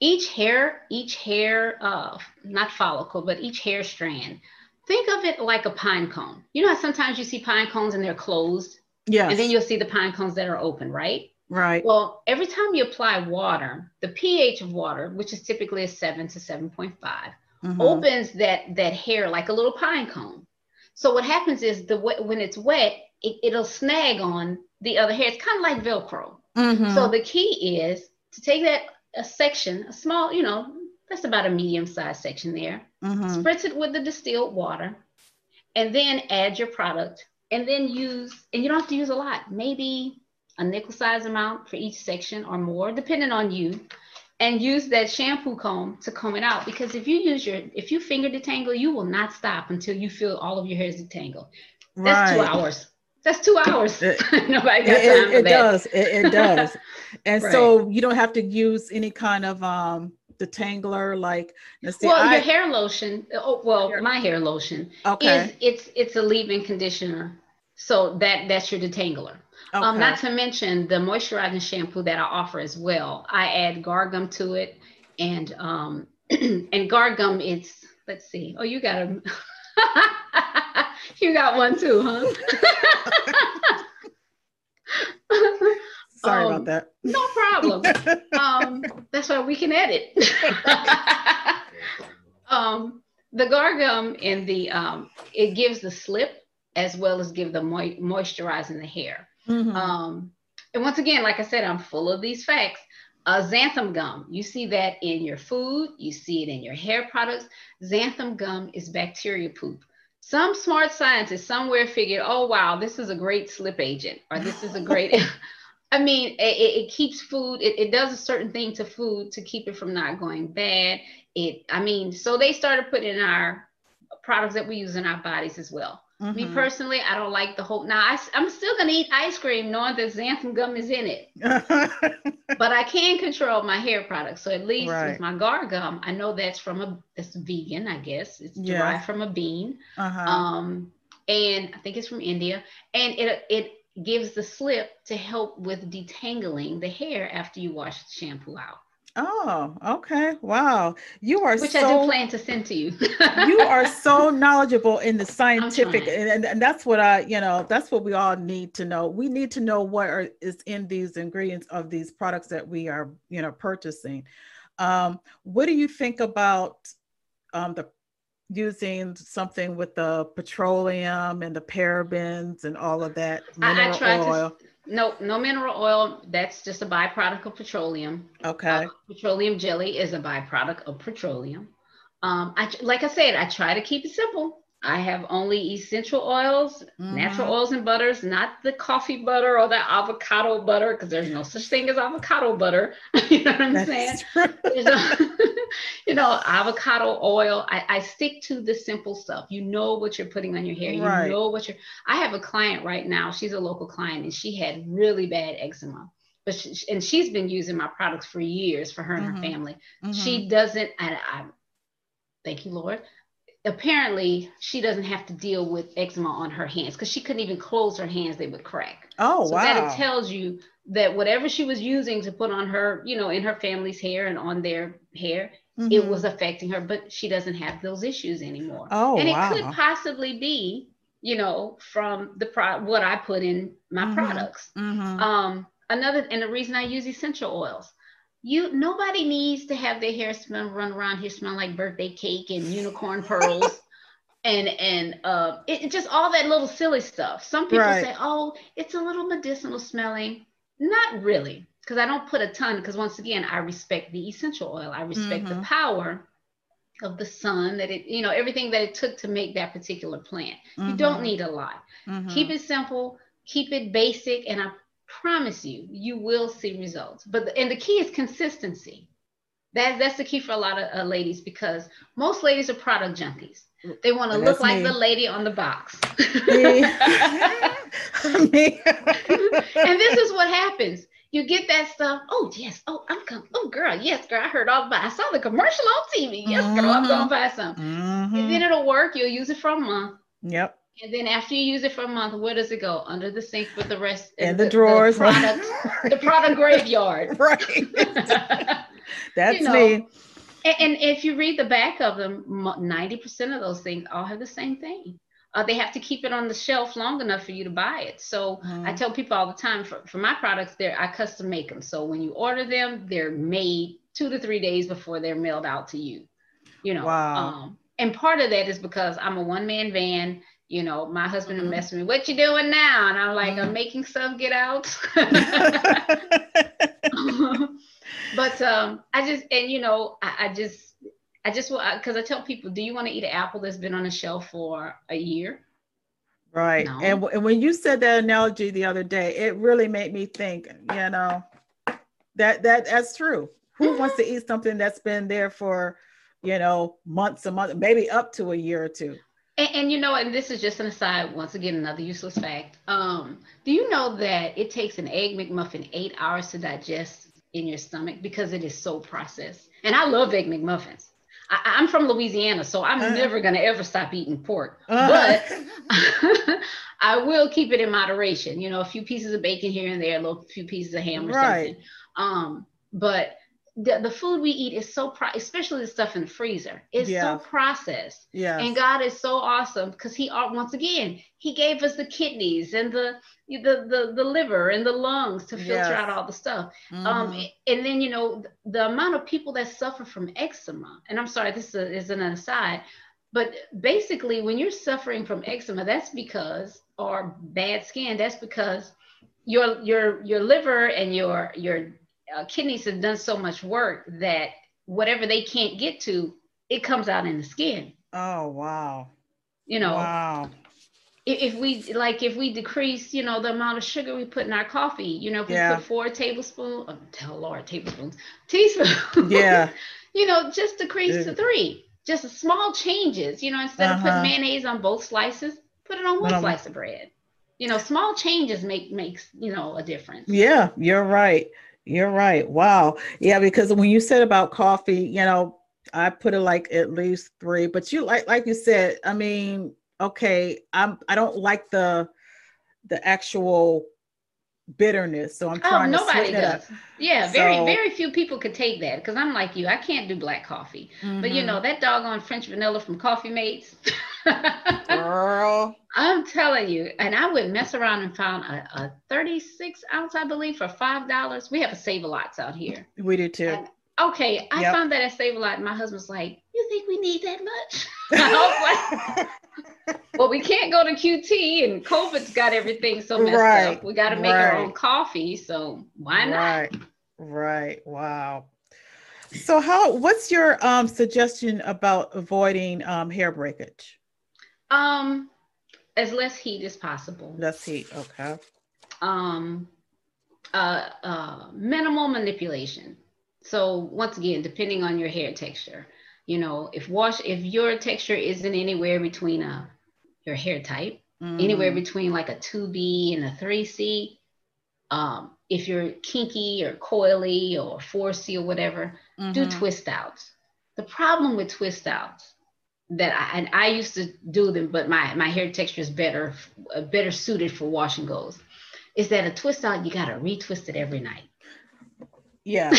each hair, each hair, uh, not follicle, but each hair strand, think of it like a pine cone. You know how sometimes you see pine cones and they're closed? Yeah. And then you'll see the pine cones that are open, right? Right. Well, every time you apply water, the pH of water, which is typically a seven to seven point five, mm-hmm. opens that, that hair like a little pine cone. So what happens is the when it's wet, it, it'll snag on the other hair. It's kind of like Velcro. Mm-hmm. So the key is to take that a section, a small, you know, that's about a medium-sized section there, mm-hmm. spritz it with the distilled water, and then add your product, and then use, and you don't have to use a lot, maybe a nickel-sized amount for each section or more, depending on you, and use that shampoo comb to comb it out. Because if you use your, if you finger detangle, you will not stop until you feel all of your hairs detangle. That's right. two hours. That's two hours. It, Nobody got it, time for it that. Does. It, it does. And right. so you don't have to use any kind of um, detangler, like. See, well, I, your hair lotion. Oh, well, hair. my hair lotion. Okay. Is, it's it's a leave-in conditioner, so that that's your detangler. Okay. Um, not to mention the moisturizing shampoo that I offer as well. I add Gargum to it, and um, and Gargum. It's let's see. Oh, you got a. You got one too, huh? Sorry um, about that. No problem. Um, that's why we can edit. um, the Gargum in the, um, it gives the slip as well as give the mo moisturizing the hair. Mm-hmm. um, and once again, like I said, I'm full of these facts. Uh, xanthan gum, you see that in your food, you see it in your hair products. Xanthan gum is bacteria poop. Some smart scientist somewhere figured, oh, wow, this is a great slip agent, or this is a great, I mean, it, it keeps food. It, it does a certain thing to food to keep it from not going bad. It, I mean, so they started putting in our products that we use in our bodies as well. Mm-hmm. Me personally, I don't like the whole, now I, I'm still going to eat ice cream knowing that xanthan gum is in it, but I can control my hair products. So at least right. with my Gargum, I know that's from a, it's vegan, I guess it's yeah. derived from a bean. Uh-huh. Um, and I think it's from India, and it, it gives the slip to help with detangling the hair after you wash the shampoo out. Oh, okay. Wow. You are Which so, I do plan to send to you. You are so knowledgeable in the scientific, and, and, and that's what I, you know, that's what we all need to know. We need to know what are, is in these ingredients of these products that we are, you know, purchasing. Um, what do you think about um, the using something with the petroleum and the parabens and all of that? I, I try oil. to... No, no mineral oil. That's just a byproduct of petroleum. Okay. Uh, petroleum jelly is a byproduct of petroleum. Um, I like I said, I try to keep it simple. I have only essential oils, mm-hmm. natural oils and butters, not the coffee butter or the avocado butter, because there's no such thing as avocado butter. You know what I'm That's saying? No, you know, avocado oil. I, I stick to the simple stuff. You know what you're putting on your hair. You right. know what you're, I have a client right now. She's a local client, and she had really bad eczema. But she, and she's been using my products for years for her and mm-hmm. her family. Mm-hmm. She doesn't, I, I, thank you, Lord. Apparently she doesn't have to deal with eczema on her hands, because she couldn't even close her hands. They would crack. Oh, so wow. That it tells you that whatever she was using to put on her, you know, in her family's hair and on their hair, mm-hmm. it was affecting her, but she doesn't have those issues anymore. Oh, and it wow. could possibly be, you know, from the pro what I put in my mm-hmm. products. Mm-hmm. Um, another, and the reason I use essential oils. You, nobody needs to have their hair smell, run around here smell like birthday cake and unicorn pearls and, and uh, it, it just all that little silly stuff. Some people right. say, oh, it's a little medicinal smelling. Not really, because I don't put a ton, because once again, I respect the essential oil. I respect mm-hmm. the power of the sun, that it, you know, everything that it took to make that particular plant. Mm-hmm. You don't need a lot. Mm-hmm. Keep it simple, keep it basic, and I promise you, you will see results. But the, and the key is consistency. That, that's the key for a lot of uh, ladies, because most ladies are product junkies. They want to look like me. the lady on the box. Me. Me. And this is what happens. You get that stuff. Oh, yes. Oh, I'm coming. Oh, girl. Yes, girl. I heard all about it. I saw the commercial on T V. Yes, mm-hmm. girl. I'm going to buy some. Mm-hmm. And then it'll work. You'll use it for a month. Yep. And then after you use it for a month, where does it go? Under the sink with the rest. And the, the drawers. The product, right. the product graveyard. Right. That's you know, me. And, and if you read the back of them, ninety percent of those things all have the same thing. uh, they have to keep it on the shelf long enough for you to buy it. So mm. I tell people all the time, for, for my products, they're, I custom make them. So when you order them, they're made two to three days before they're mailed out to you, you know. Wow. Um, and part of that is because I'm a one-man van. You know, my husband mm-hmm. would mess with me, what you doing now? And I'm like, mm-hmm. I'm making stuff, get out. But um, I just, and you know, I, I just, I just, because I tell people, do you want to eat an apple that's been on the shelf for a year? Right. No. And, w- and when you said that analogy the other day, it really made me think, you know, that, that that's true. Who mm-hmm. wants to eat something that's been there for, you know, months and months, maybe up to a year or two? And, and, you know, and this is just an aside, once again, another useless fact. Um, do you know that it takes an Egg McMuffin eight hours to digest in your stomach because it is so processed? And I love Egg McMuffins. I, I'm from Louisiana, so I'm uh, never going to ever stop eating pork. Uh, but I will keep it in moderation. You know, a few pieces of bacon here and there, a little few pieces of ham or right. something. Um, but... The, the food we eat is so, pro- especially the stuff in the freezer, it's yeah. so processed. Yeah. And God is so awesome because He, once again, He gave us the kidneys and the the the, the liver and the lungs to filter yes. out all the stuff. Mm-hmm. Um, and then you know the, the amount of people that suffer from eczema. And I'm sorry, this is, a, is an aside, but basically, when you're suffering from eczema, that's because or bad skin, that's because your your your liver and your your Uh, kidneys have done so much work that whatever they can't get to, it comes out in the skin. Oh, wow. You know, wow. If, if we like, if we decrease, you know, the amount of sugar we put in our coffee, you know, if we yeah. put four tablespoons, oh, tell Lord, tablespoons, teaspoons, yeah, you know, just decrease Dude. to three, just small changes, you know, instead uh-huh. of putting mayonnaise on both slices, put it on one um, slice of bread. You know, small changes make, makes, you know, a difference. Yeah, you're right. You're right. Wow. Yeah, because when you said about coffee, you know, I put it like at least three, but you like, like you said, I mean, okay, I'm, I don't like the, the actual bitterness. So I'm trying oh, to nobody does. Up. Yeah. So, very, very few people could take that. Cause I'm like you, I can't do black coffee, mm-hmm. but you know, that doggone French vanilla from Coffee Mates, girl, I'm telling you, and I would mess around and found a, a thirty-six ounce, I believe, for five dollars. We have a Save a Lots out here. We do too. And, okay. I yep. found that at Save a Lot. And my husband's like, you think we need that much? I was like, well, we can't go to Q T and COVID's got everything so messed right. up. We got to make right. our own coffee. So why right. not? Right. Wow. So how, what's your um, suggestion about avoiding um, hair breakage? Um, as less heat as possible. Less heat, okay. Um, uh, uh, minimal manipulation. So once again, depending on your hair texture, you know, if wash, if your texture isn't anywhere between a, your hair type, mm-hmm. anywhere between like a two B and a three C, um, if you're kinky or coily or four C or whatever, mm-hmm. do twist outs. The problem with twist outs that I, and I used to do them, but my, my hair texture is better, better suited for wash and goes, is that a twist out, you got to retwist it every night. Yeah.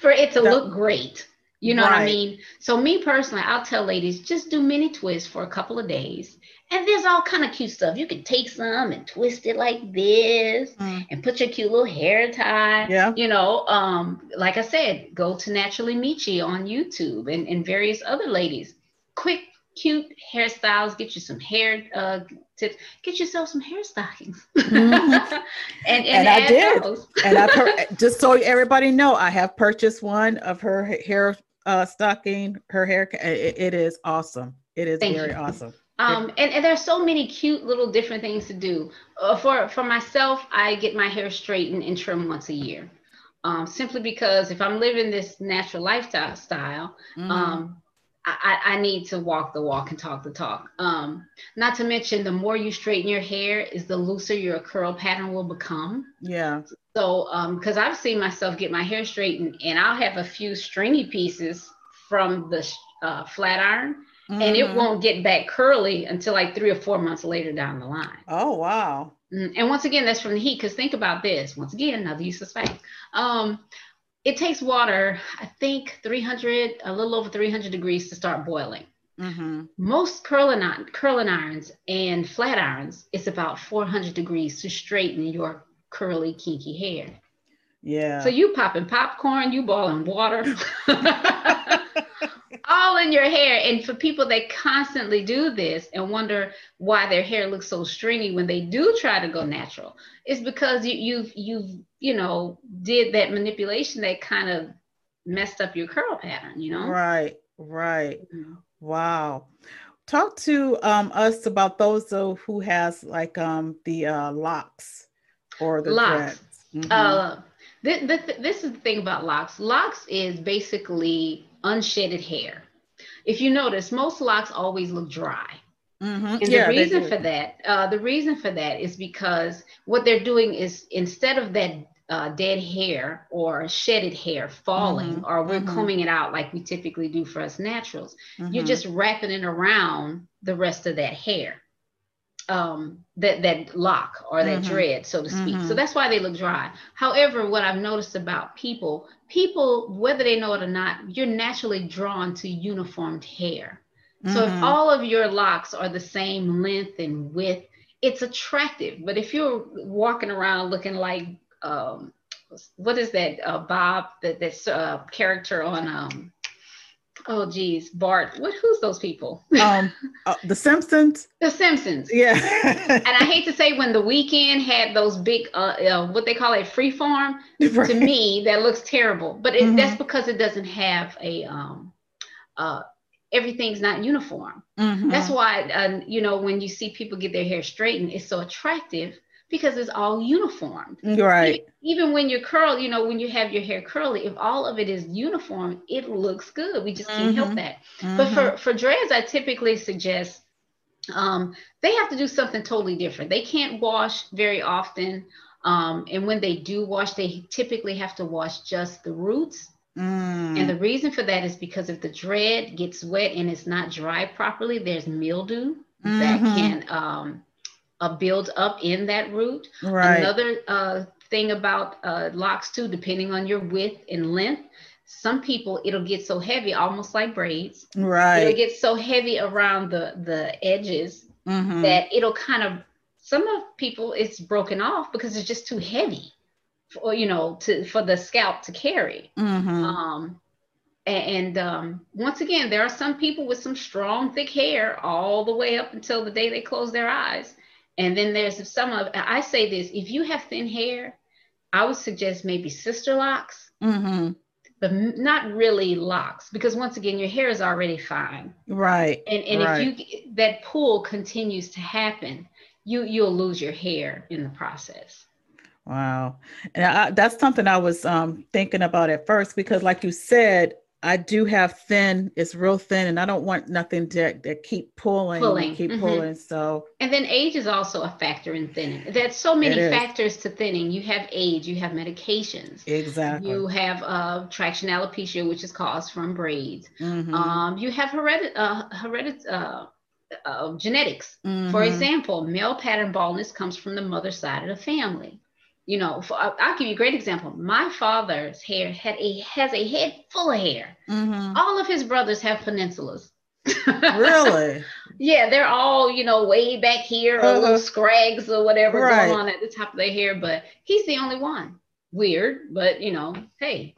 For it to that, look great. You know right. what I mean? So me personally, I'll tell ladies, just do mini twists for a couple of days. And there's all kind of cute stuff. You can take some and twist it like this mm. and put your cute little hair tie. Yeah. You know, um, like I said, go to Naturally Michi on YouTube and, and various other ladies. Quick, cute hairstyles. Get you some hair uh, tips. Get yourself some hair stockings. Mm-hmm. and, and, and I did. Those. And I per- just so everybody know, I have purchased one of her hair uh, stocking. Her hair. It, it is awesome. It is Thank very you. Awesome. Um, and, and there's so many cute little different things to do. Uh, for for myself, I get my hair straightened and trimmed once a year, um, simply because if I'm living this natural lifestyle style. Mm-hmm. Um, I, I need to walk the walk and talk the talk. Um, not to mention, the more you straighten your hair is the looser your curl pattern will become. Yeah. So, um, because I've seen myself get my hair straightened and I'll have a few stringy pieces from the uh, flat iron mm-hmm. and it won't get back curly until like three or four months later down the line. Oh, wow. And once again, that's from the heat. Because think about this. Once again, another useless fact. Um, It takes water, I think three hundred, a little over three hundred degrees to start boiling. Mm-hmm. Most curling, curling irons and flat irons, it's about four hundred degrees to straighten your curly, kinky hair. Yeah. So you popping popcorn, you boiling water, all in your hair. And for people that constantly do this and wonder why their hair looks so stringy when they do try to go natural, it's because you, you've, you've, you know, did that manipulation that kind of messed up your curl pattern, you know? Right, right. Mm-hmm. Wow. Talk to um, us about those though, who has like um, the uh, locks or the locks. Mm-hmm. Uh, th- th- th- this is the thing about locks. Locks is basically unshedded hair. If you notice, most locks always look dry. Mm-hmm. And yeah, the reason for that, uh, the reason for that is because what they're doing is instead of that Uh, dead hair or shedded hair falling, mm-hmm. or we're mm-hmm. combing it out like we typically do for us naturals, mm-hmm. you're just wrapping it around the rest of that hair, um, that, that lock or that mm-hmm. dread, so to speak. Mm-hmm. So that's why they look dry. However, what I've noticed about people, people, whether they know it or not, you're naturally drawn to uniformed hair. Mm-hmm. So if all of your locks are the same length and width, it's attractive. But if you're walking around looking like um what is that uh Bob, that this uh character on um oh geez Bart, what who's those people um uh, the Simpsons the Simpsons yeah and I hate to say, when The Weeknd had those big uh, uh what they call it, freeform, right. to me that looks terrible, but it, mm-hmm. that's because it doesn't have a um uh everything's not uniform. Mm-hmm. That's why uh, you know, when you see people get their hair straightened, it's so attractive because it's all uniformed. Right. Even, even when you're curled, you know, when you have your hair curly, if all of it is uniform, it looks good. We just can't mm-hmm. help that. Mm-hmm. But for, for dreads, I typically suggest um, they have to do something totally different. They can't wash very often. Um, and when they do wash, they typically have to wash just the roots. Mm. And the reason for that is because if the dread gets wet and it's not dry properly, there's mildew mm-hmm. that can... Um, Uh, build up in that root. Right. Another uh, thing about uh, locks too, depending on your width and length, some people it'll get so heavy, almost like braids. Right. It'll get so heavy around the the edges mm-hmm. that it'll kind of, some of people it's broken off because it's just too heavy, for, you know, to for the scalp to carry. Mm-hmm. Um, and um, once again, there are some people with some strong, thick hair all the way up until the day they close their eyes. And then there's some of, I say this, if you have thin hair, I would suggest maybe sister locks, mm-hmm. but not really locks, because once again, your hair is already fine. Right. And and right. if you, that pull continues to happen, you, you'll lose your hair in the process. Wow. And I, that's something I was um, thinking about at first, because like you said, I do have thin, it's real thin, and I don't want nothing to, to keep pulling, pulling. keep mm-hmm. pulling, so. And then age is also a factor in thinning. There's so many factors to thinning. You have age, you have medications. Exactly. You have uh, traction alopecia, which is caused from braids. Mm-hmm. Um, you have heredit, uh, heredit, uh, uh, genetics. Mm-hmm. For example, male pattern baldness comes from the mother side of the family. You know, for, I'll give you a great example. My father's hair had a has a head full of hair. Mm-hmm. All of his brothers have peninsulas. Really? Yeah, they're all, you know, way back here, uh-huh. or little scrags or whatever right. going on at the top of their hair. But he's the only one. Weird, but you know, hey.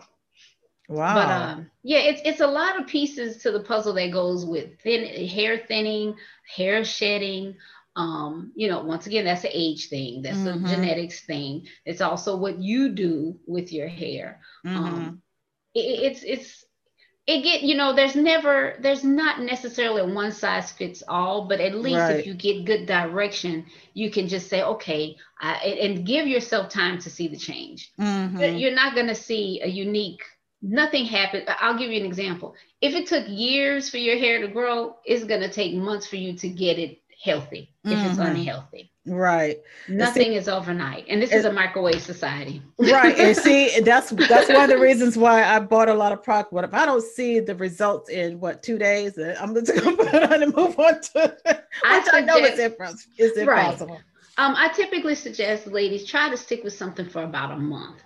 Wow. But um, yeah, it's it's a lot of pieces to the puzzle that goes with thin hair thinning, hair shedding. Um, you know, once again, that's an age thing. That's mm-hmm. a genetics thing. It's also what you do with your hair. Mm-hmm. Um, it, it's, it's, it get, you know, there's never, there's not necessarily a one size fits all, but at least right. if you get good direction, you can just say, okay, I, and give yourself time to see the change. Mm-hmm. You're not going to see a unique, nothing happened. I'll give you an example. If it took years for your hair to grow, it's going to take months for you to get it healthy if mm-hmm. it's unhealthy. Right. Nothing see, is overnight. And this it, is a microwave society. Right. And see, that's that's one of the reasons why I bought a lot of product. What if I don't see the results in what, two days? I'm going to put it on and move on to it. Which I, suggest, I know it's, impros- it's impossible. Right. Um, I typically suggest, ladies, try to stick with something for about a month.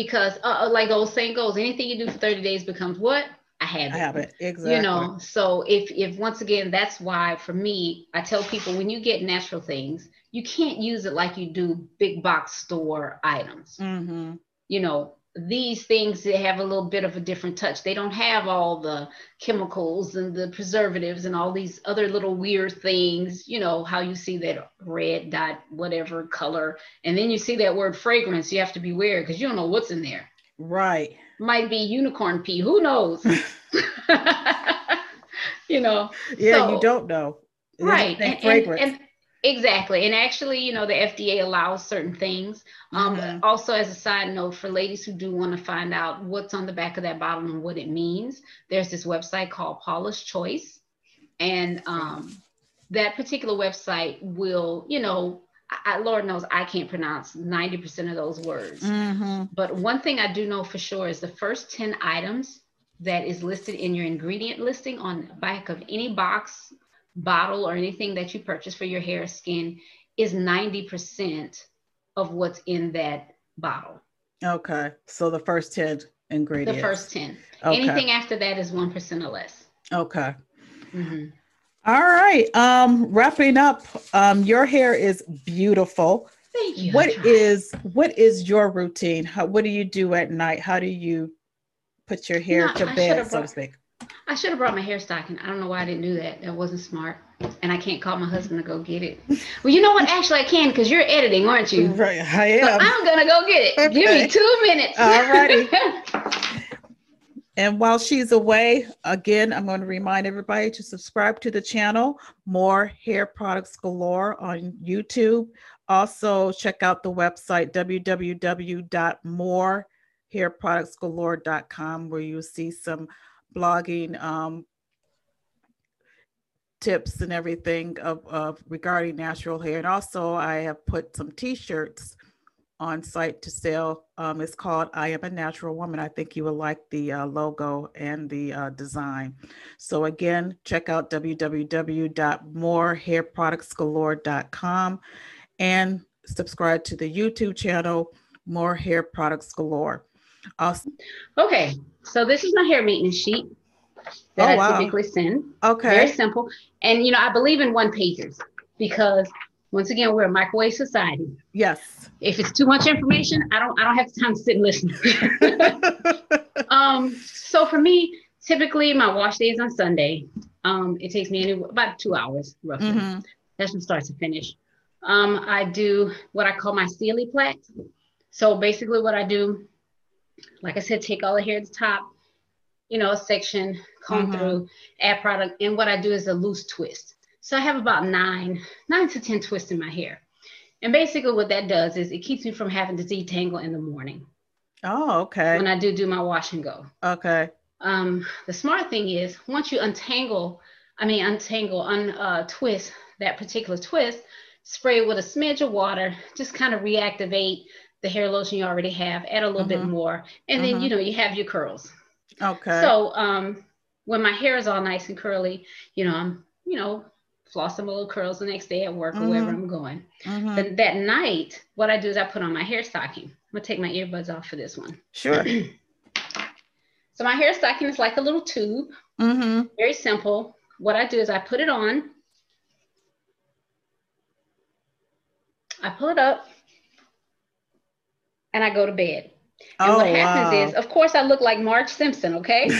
Because uh, like the old saying goes, anything you do for thirty days becomes what? I have it. I have it. Exactly. You know, so if, if once again, that's why for me, I tell people when you get natural things, you can't use it like you do big box store items. Mm-hmm. You know, these things that have a little bit of a different touch. They don't have all the chemicals and the preservatives and all these other little weird things, you know, how you see that red dot, whatever color. And then you see that word fragrance, you have to beware because you don't know what's in there. Right. Might be unicorn pee. Who knows? You know? Yeah, so, you don't know. It right. And, fragrance. And, and, exactly. And actually, you know, the F D A allows certain things. Um, mm-hmm. Also, as a side note, for ladies who do want to find out what's on the back of that bottle and what it means, there's this website called Paula's Choice. And um, that particular website will, you know, I, Lord knows I can't pronounce ninety percent of those words. Mm-hmm. But one thing I do know for sure is the first ten items that is listed in your ingredient listing on the back of any box, bottle, or anything that you purchase for your hair, skin is ninety percent of what's in that bottle. Okay. So the first ten ingredients. The first ten. Okay. Anything after that is one percent or less. Okay. Mm-hmm. All right. Um, wrapping up, um, your hair is beautiful. Thank you. What is, what is your routine? How, what do you do at night? How do you put your hair no, to I bed, so to speak? I should have brought my hair stocking. I don't know why I didn't do that. That wasn't smart. And I can't call my husband to go get it. Well, you know what? Actually, I can because you're editing, aren't you? Right, I am. So I'm going to go get it. Okay. Give me two minutes. All righty. And while she's away, again, I'm going to remind everybody to subscribe to the channel, More Hair Products Galore on YouTube. Also, check out the website, w w w dot more hair products galore dot com, where you'll see some blogging um, tips and everything of, of regarding natural hair. And also I have put some t-shirts on site to sell. Um, it's called I Am a Natural Woman. I think you will like the uh, logo and the uh, design. So again, check out w w w dot more hair products galore dot com and subscribe to the YouTube channel, More Hair Products Galore. Awesome. Okay. So this is my hair maintenance sheet that oh, I wow. typically send. Okay. Very simple. And, you know, I believe in one pagers because once again, we're a microwave society. Yes. If it's too much information, I don't, I don't have time to sit and listen. um, so for me, typically my wash day is on Sunday. Um, it takes me about two hours, roughly. Mm-hmm. That's from start to finish. Um, I do what I call my Sealy plait. So basically what I do, like I said, take all the hair at the top, you know, a section, comb mm-hmm. through, add product. And what I do is a loose twist. So I have about nine, nine to ten twists in my hair. And basically what that does is it keeps me from having to detangle in the morning. Oh, okay. When I do do my wash and go. Okay. Um, the smart thing is once you untangle, I mean, untangle, un, uh, twist that particular twist, spray it with a smidge of water, just kind of reactivate the hair lotion you already have, add a little mm-hmm. bit more, and mm-hmm. then, you know, you have your curls. Okay. So um, when my hair is all nice and curly, you know, I'm, you know, flossing my little curls the next day at work mm-hmm. or wherever I'm going. Mm-hmm. But that night, what I do is I put on my hair stocking. I'm going to take my earbuds off for this one. Sure. So my hair stocking is like a little tube. Mm-hmm. Very simple. What I do is I put it on. I pull it up. And I go to bed. And oh, what happens wow. is, of course, I look like Marge Simpson, okay?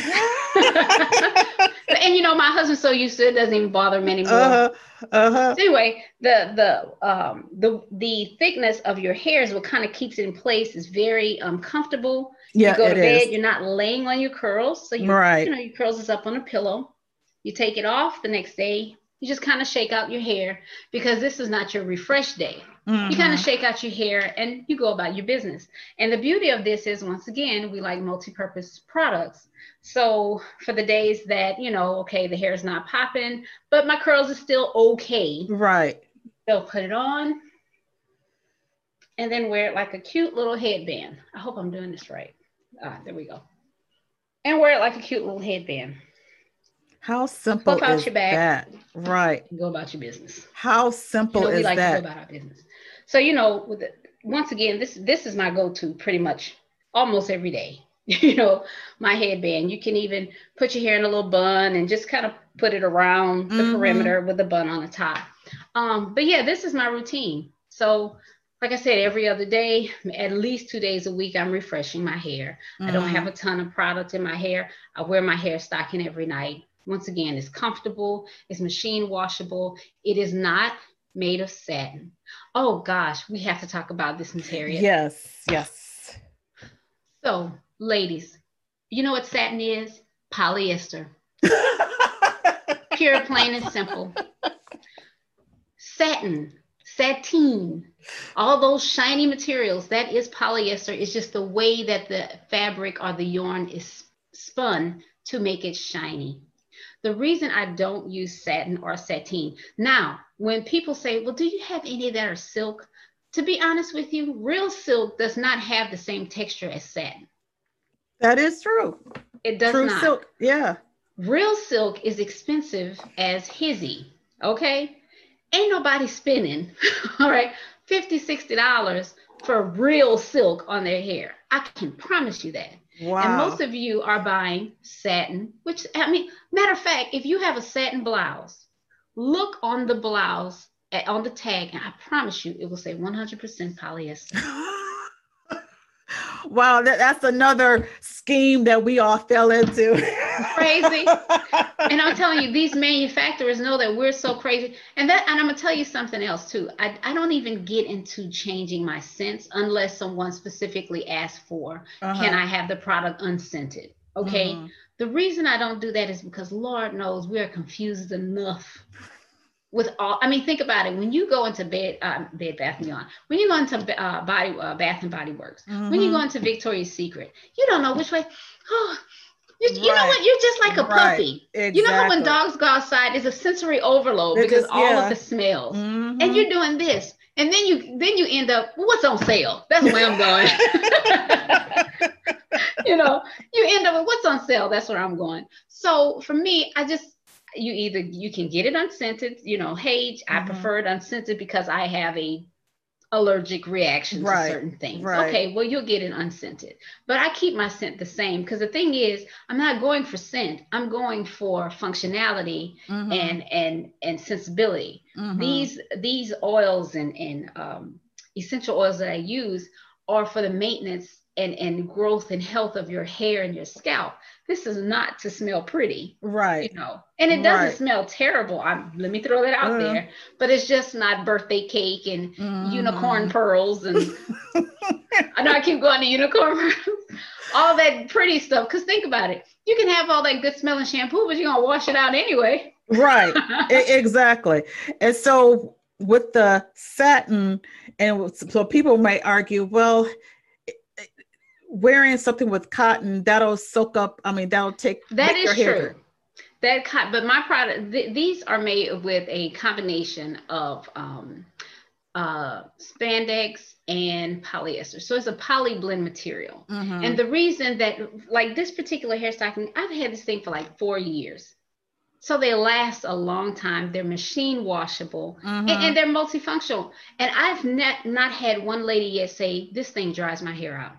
And, you know, my husband's so used to it, it doesn't even bother him anymore. Uh-huh. Uh-huh. So anyway, the the um, the the thickness of your hair is what kind of keeps it in place. It's very um, comfortable. Yeah, you go to bed, is. You're not laying on your curls. So, you, right. you know, your curls is up on a pillow. You take it off the next day. You just kind of shake out your hair because this is not your refresh day. Mm-hmm. You kind of shake out your hair and you go about your business. And the beauty of this is, once again, we like multi-purpose products. So for the days that, you know, okay, the hair is not popping, but my curls are still okay. Right. They'll put it on and then wear it like a cute little headband. I hope I'm doing this right. Ah, there we go. And wear it like a cute little headband. How simple out is your bag, that? Right. Go about your business. How simple you know, we is like that? To go about our business. So, you know, with the, once again, this this is my go-to pretty much almost every day. you know, my headband. You can even put your hair in a little bun and just kind of put it around the mm-hmm. perimeter with a bun on the top. Um, but yeah, this is my routine. So like I said, every other day, at least two days a week, I'm refreshing my hair. Mm-hmm. I don't have a ton of product in my hair. I wear my hair stocking every night. Once again, it's comfortable. It's machine washable. It is not made of satin. Oh gosh, we have to talk about this, Miss Harriet. Yes, yes. So ladies, you know what satin is? Polyester. Pure, plain and simple. Satin, sateen, all those shiny materials, that is polyester. It's just the way that the fabric or the yarn is spun to make it shiny. The reason I don't use satin or sateen. Now, when people say, well, do you have any that are silk? To be honest with you, real silk does not have the same texture as satin. That is true. It does not. True silk, yeah. Real silk is expensive as hizzy, okay? Ain't nobody spending, all right, fifty dollars, sixty dollars for real silk on their hair. I can promise you that. Wow. And most of you are buying satin, which, I mean, matter of fact, if you have a satin blouse, look on the blouse, at, on the tag, and I promise you, it will say one hundred percent polyester. Wow, that, that's another scheme that we all fell into. Crazy. And I'm telling you, these manufacturers know that we're so crazy. And that, and I'm going to tell you something else too. I, I don't even get into changing my scents unless someone specifically asks for, uh-huh. can I have the product unscented? Okay. Uh-huh. The reason I don't do that is because Lord knows we are confused enough with all, I mean, think about it. When you go into bed, uh, Bed Bath and Beyond, when you go into uh, body, uh, Bath and Body Works, mm-hmm. when you go into Victoria's Secret, you don't know which way. Oh, you, right. you know what? You're just like a right. puppy. Exactly. You know how when dogs go outside, it's a sensory overload because just, all yeah. of the smells, mm-hmm. and you're doing this, and then you then you end up what's on sale. That's where I'm going. You know, you end up with what's on sale. That's where I'm going. So for me, I just. You either you can get it unscented, you know, hey, I mm-hmm. prefer it unscented because I have a allergic reaction right. to certain things. Right. Okay, well, you'll get it unscented. But I keep my scent the same because the thing is, I'm not going for scent. I'm going for functionality mm-hmm. and and and sensibility. Mm-hmm. These these oils and, and um, essential oils that I use are for the maintenance and, and growth and health of your hair and your scalp. This is not to smell pretty, right? You know, and it doesn't right. smell terrible. I'm, let me throw that out uh, there, but it's just not birthday cake and mm. unicorn pearls. And I know I keep going to unicorn pearls, all that pretty stuff. Cause think about it. You can have all that good smelling shampoo, but you're going to wash it out anyway. Right. Exactly. And so with the satin, and so people might argue, well, wearing something with cotton that'll soak up, I mean, that'll take that is true. Hair. That cotton, but my product, th- these are made with a combination of um, uh, spandex and polyester, so it's a poly blend material. Mm-hmm. And the reason that, like this particular hair stocking, I've had this thing for like four years, so they last a long time. They're machine washable mm-hmm. and, and they're multifunctional. And I've not not had one lady yet say this thing dries my hair out.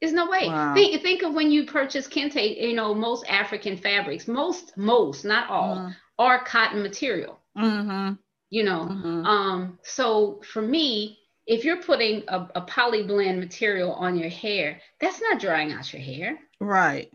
There's no way. Wow. Think, think of when you purchase Kente, you know, most African fabrics, most, most, not all, mm-hmm. are cotton material, mm-hmm. you know. Mm-hmm. Um, so for me, if you're putting a, a poly blend material on your hair, that's not drying out your hair. Right,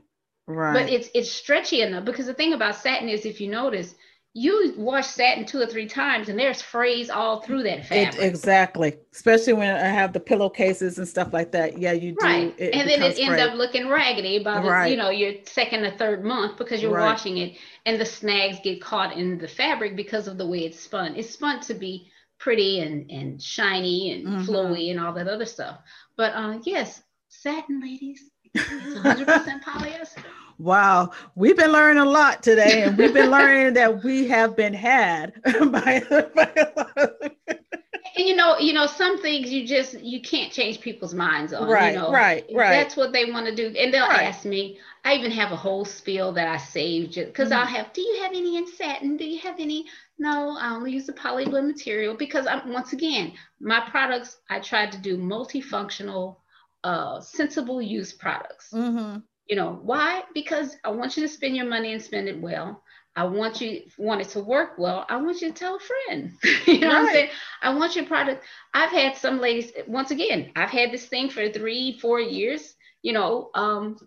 right. But it's it's stretchy enough, because the thing about satin is, if you notice, you wash satin two or three times and there's frays all through that fabric. It, exactly. Especially when I have the pillowcases and stuff like that. Yeah, you do. Right. It, and then it ends up looking raggedy by the, right. you know, your second or third month, because you're right. washing it and the snags get caught in the fabric because of the way it's spun. It's spun to be pretty and, and shiny and mm-hmm. flowy and all that other stuff. But uh, yes, satin, ladies. It's one hundred percent polyester. Wow, we've been learning a lot today, and we've been learning that we have been had by, by and you know, you know, some things you just you can't change people's minds on. Right, you know, right, right. That's what they want to do, and they'll right. ask me. I even have a whole spiel that I saved because mm-hmm. I'll have. Do you have any in satin? Do you have any? No, I only use the poly blend material because I'm once again my products. I tried to do multifunctional. uh, sensible use products. Mm-hmm. You know, why? Because I want you to spend your money and spend it well. I want you, want it to work well. I want you to tell a friend. You know right. what I'm saying? I want your product. I've had some ladies, once again, I've had this thing for three, four years. You know, um,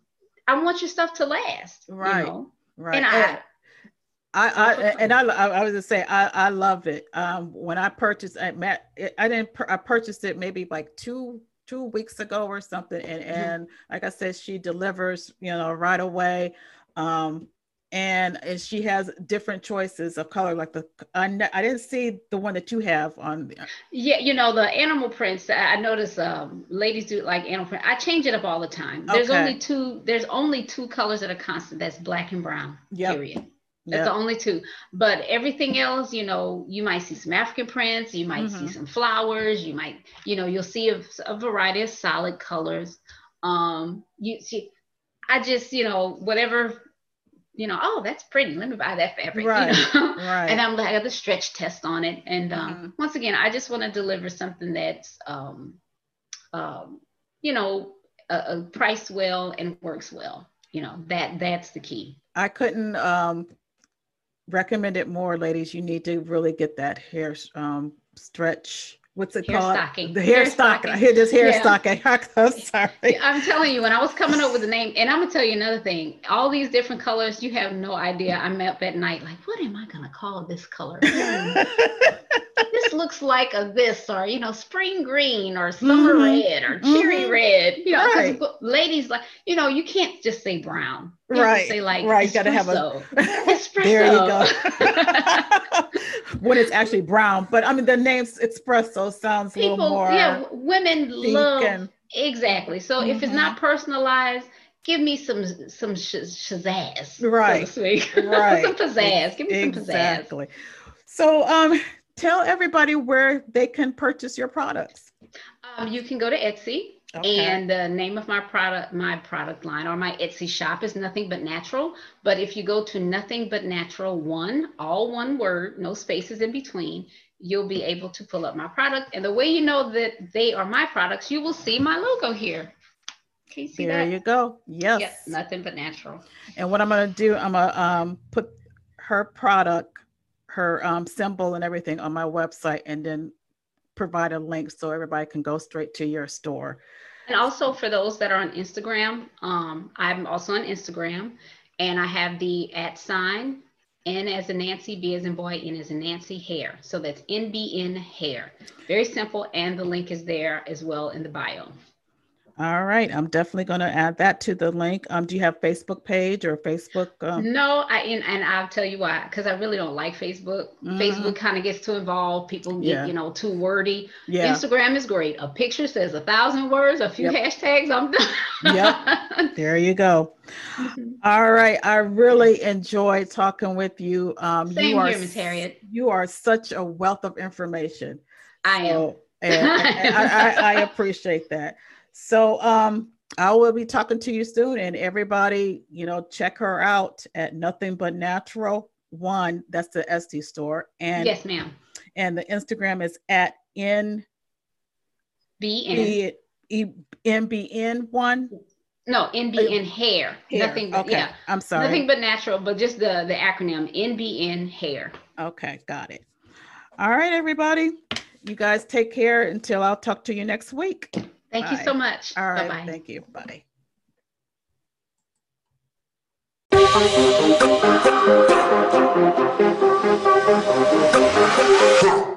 I want your stuff to last. Right. You know? Right. And I, I, I, and I, I was gonna say, I, I love it. Um, when I purchased, I, Matt, I didn't, I purchased it maybe like two, two weeks ago or something. And, and like I said, she delivers, you know, right away. Um, and, and she has different choices of color. Like the, I, I didn't see the one that you have on there. Yeah. You know, the animal prints, I noticed um, ladies do like animal print. I change it up all the time. There's okay. only two, there's only two colors that are constant. That's black and brown, yep. period. That's yep. the only two, but everything else, you know, you might see some African prints, you might mm-hmm. see some flowers, you might, you know, you'll see a, a variety of solid colors. Um, you see, I just, you know, whatever, you know, oh, that's pretty. Let me buy that fabric. Right. You know? Right. And I'm like, I got the stretch test on it. And mm-hmm. um, once again, I just want to deliver something that's, um, um, you know, uh, uh, priced well and works well. You know, that that's the key. I couldn't. Um... Recommend it more, ladies. You need to really get that hair um, stretch. What's it hair called? Stocking. The hair, hair stocking. I hear this hair yeah. stocking. I'm sorry. I'm telling you, when I was coming up with the name, and I'm gonna tell you another thing. All these different colors, you have no idea. I'm up at night, like, what am I gonna call this color? This looks like a this, or you know, spring green, or summer mm-hmm. red, or cherry mm-hmm. red. You know, right. ladies, like, you know, you can't just say brown. You right. Say like right. You gotta have a. There you go. When it's actually brown, but I mean the name's espresso sounds people, a little more. Yeah, women love and... exactly. So mm-hmm. if it's not personalized, give me some some sh shazazz, right? So to speak. Right. Some pizzazz. Give me exactly. some pizzazz. Exactly. So um, tell everybody where they can purchase your products. Um, you can go to Etsy. Okay. And the name of my product, my product line or my Etsy shop is Nothing But Natural. But if you go to Nothing But Natural One, all one word, no spaces in between, you'll be able to pull up my product. And the way you know that they are my products, you will see my logo here. Can you see that? There you go. Yes. Yes. Nothing But Natural. And what I'm going to do, I'm going to um, put her product, her um, symbol and everything on my website and then provide a link so everybody can go straight to your store. And also for those that are on Instagram, um, I'm also on Instagram and I have the at sign, N as in Nancy, B as in boy, N as in Nancy, hair. So that's N B N hair. Very simple. And the link is there as well in the bio. All right. I'm definitely going to add that to the link. Um, do you have Facebook page or Facebook? Um... No, I and, and I'll tell you why, because I really don't like Facebook. Mm-hmm. Facebook kind of gets too involved. People get, yeah. you know, too wordy. Yeah. Instagram is great. A picture says a thousand words, a few yep. hashtags. I'm done. Yep. There you go. Mm-hmm. All right. I really enjoyed talking with you. Um, Same you are, here, Miz Harriet. You are such a wealth of information. I so, am. And, and I, I, I appreciate that. So um, I will be talking to you soon, and everybody, you know, check her out at Nothing But Natural One. That's the Etsy store. And yes, ma'am. And the Instagram is at N B N N B N one. No, N B N hair. hair. Nothing. But, okay. Yeah. I'm sorry. Nothing But Natural, but just the the acronym N B N hair. Okay, got it. All right, everybody. You guys take care until I'll talk to you next week. Thank Bye. You so much. All right. Bye-bye. Thank you. Bye.